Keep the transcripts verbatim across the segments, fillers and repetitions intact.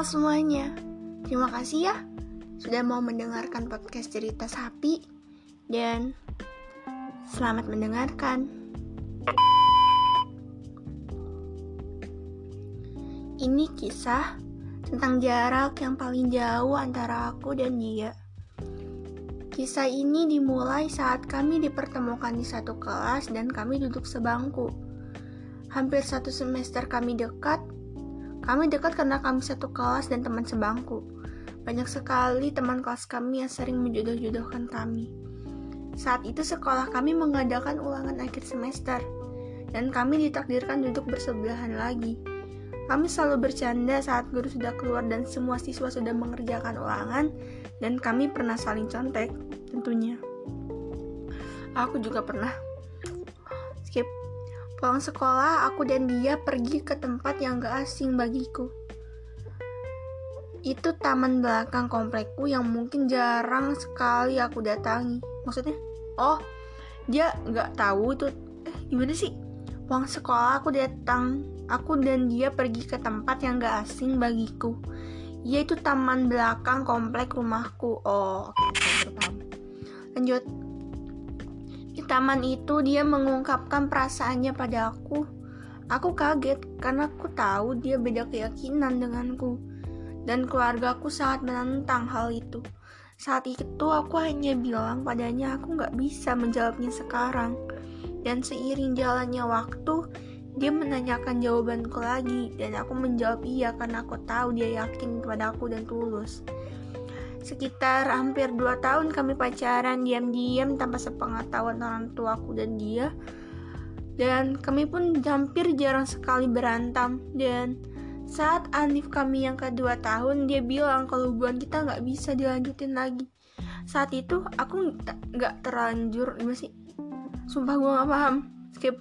Halo semuanya, terima kasih ya sudah mau mendengarkan podcast cerita sapi, dan selamat mendengarkan. Ini kisah tentang jarak yang paling jauh antara aku dan dia. Kisah ini dimulai saat kami dipertemukan di satu kelas dan kami duduk sebangku. Hampir satu semester kami dekat, Kami dekat karena kami satu kelas dan teman sebangku. Banyak sekali teman kelas kami yang sering menjodoh-jodohkan kami. Saat itu sekolah kami mengadakan ulangan akhir semester, dan kami ditakdirkan duduk bersebelahan lagi. Kami selalu bercanda saat guru sudah keluar dan semua siswa sudah mengerjakan ulangan, dan kami pernah saling contek, tentunya. Aku juga pernah. Skip. Pulang sekolah, aku dan dia pergi ke tempat yang gak asing bagiku. Itu taman belakang komplekku yang mungkin jarang sekali aku datangi. Maksudnya, oh, dia gak tahu itu. Eh, gimana sih? Pulang sekolah, aku datang. Aku dan dia pergi ke tempat yang gak asing bagiku, yaitu taman belakang komplek rumahku. Oh, oke, okay, paham. Lanjut. Di taman itu dia mengungkapkan perasaannya pada aku. Aku kaget karena aku tahu dia beda keyakinan denganku, dan keluargaku sangat menentang hal itu. Saat itu aku hanya bilang padanya aku gak bisa menjawabnya sekarang. Dan seiring jalannya waktu, dia menanyakan jawabanku lagi, dan aku menjawab iya karena aku tahu dia yakin pada aku dan tulus. Sekitar hampir dua tahun kami pacaran diam-diam tanpa sepengetahuan orang tuaku dan dia. Dan kami pun hampir jarang sekali berantem. Dan saat Anif kami yang kedua tahun, dia bilang kalau hubungan kita gak bisa dilanjutin lagi. Saat itu aku gak terlanjur. Gimana sih? Sumpah gue gak paham. Skip.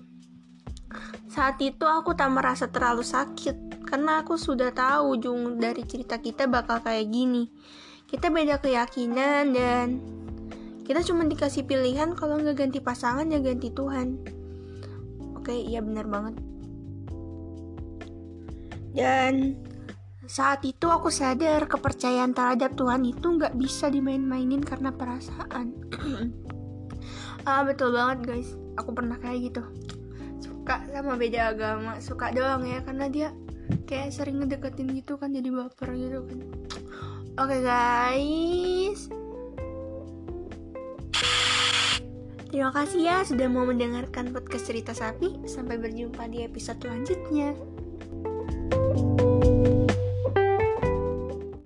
Saat itu aku tak merasa terlalu sakit, karena aku sudah tahu ujung dari cerita kita bakal kayak gini. Kita beda keyakinan, dan kita cuma dikasih pilihan kalau nggak ganti pasangan ya ganti Tuhan. Oke, iya benar banget. Dan saat itu aku sadar kepercayaan terhadap Tuhan itu nggak bisa dimain-mainin karena perasaan. Ah, betul banget guys, aku pernah kayak gitu. Suka sama beda agama, suka doang ya, karena dia kayak sering ngedeketin gitu kan, jadi baper gitu kan. Oke guys, terima kasih ya sudah mau mendengarkan podcast cerita sapi. Sampai berjumpa di episode selanjutnya.